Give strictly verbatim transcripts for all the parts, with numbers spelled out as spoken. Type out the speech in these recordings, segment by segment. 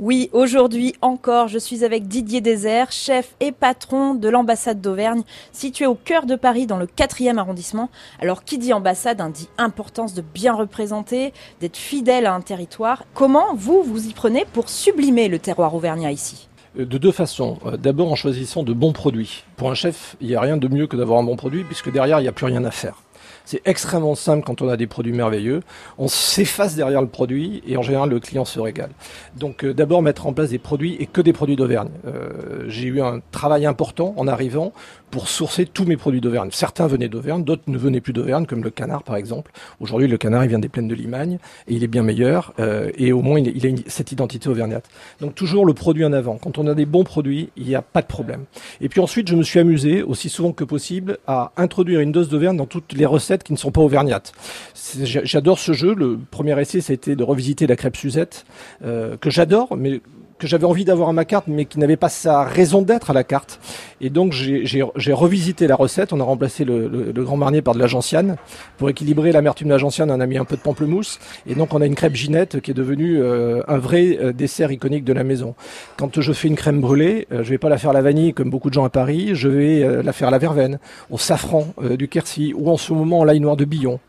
Oui, aujourd'hui encore, je suis avec Didier Désert, chef et patron de l'ambassade d'Auvergne, située au cœur de Paris, dans le quatrième arrondissement. Alors, qui dit ambassade, hein, dit importance de bien représenter, d'être fidèle à un territoire. Comment vous, vous y prenez pour sublimer le terroir auvergnat ici ? De deux façons. D'abord en choisissant de bons produits. Pour un chef, il n'y a rien de mieux que d'avoir un bon produit, puisque derrière, il n'y a plus rien à faire. C'est extrêmement simple quand on a des produits merveilleux. On s'efface derrière le produit et en général, le client se régale. Donc euh, d'abord, mettre en place des produits et que des produits d'Auvergne. Euh, j'ai eu un travail important en arrivant pour sourcer tous mes produits d'Auvergne. Certains venaient d'Auvergne, d'autres ne venaient plus d'Auvergne, comme le canard par exemple. Aujourd'hui, le canard, il vient des plaines de Limagne et il est bien meilleur. Euh, et au moins, il, est, il a une, cette identité auvergnate. Donc toujours le produit en avant. Quand on a des bons produits, il n'y a pas de problème. Et puis ensuite, je me suis amusé aussi souvent que possible à introduire une dose d'Auvergne dans toutes les recettes qui ne sont pas auvergnates. J'adore ce jeu. Le premier essai, c'était de revisiter la crêpe Suzette, euh, que j'adore, mais que j'avais envie d'avoir à ma carte, mais qui n'avait pas sa raison d'être à la carte. Et donc, j'ai, j'ai, j'ai revisité la recette. On a remplacé le, le, le Grand Marnier par de la gentiane. Pour équilibrer l'amertume de la gentiane, on a mis un peu de pamplemousse. Et donc, on a une crêpe ginette qui est devenue euh, un vrai euh, dessert iconique de la maison. Quand je fais une crème brûlée, euh, je vais pas la faire à la vanille, comme beaucoup de gens à Paris. Je vais euh, la faire à la verveine, au safran euh, du Quercy, ou en ce moment, en l'ail noir de Billon.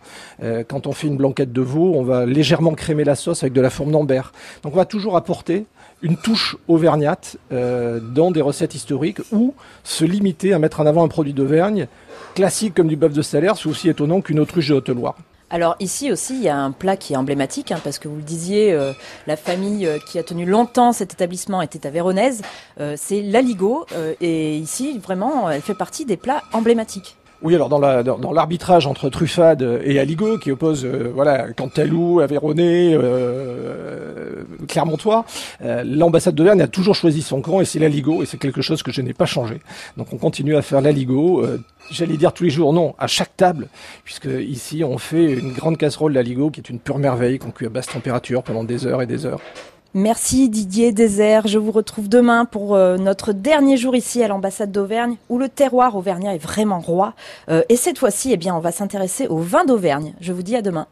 Euh, quand on fait une blanquette de veau, on va légèrement crémer la sauce avec de la fourme d'ambert. Donc, on va toujours apporter une touche auvergnate euh, dans des recettes historiques, ou se limiter à mettre en avant un produit d'Auvergne classique comme du bœuf de Salers, ou aussi étonnant qu'une autruche de Haute-Loire. Alors ici aussi, il y a un plat qui est emblématique, hein, parce que vous le disiez, euh, la famille euh, qui a tenu longtemps cet établissement était à Véronèse, euh, c'est l'aligot, euh, et ici vraiment, elle fait partie des plats emblématiques. Oui, alors dans la, dans, dans l'arbitrage entre Truffade et aligot, qui oppose euh, voilà Cantalou, Aveyronnais, euh, Clermontois, euh, l'ambassade d'Auvergne a toujours choisi son camp et c'est l'aligot, et c'est quelque chose que je n'ai pas changé. Donc on continue à faire l'aligot. Euh, J'allais dire tous les jours, non, à chaque table, puisque ici on fait une grande casserole d'aligot qui est une pure merveille qu'on cuit à basse température pendant des heures et des heures. Merci Didier Désert, je vous retrouve demain pour euh, notre dernier jour ici à l'ambassade d'Auvergne, où le terroir auvergnat est vraiment roi. Euh, et cette fois-ci, eh bien, on va s'intéresser au vin d'Auvergne. Je vous dis à demain.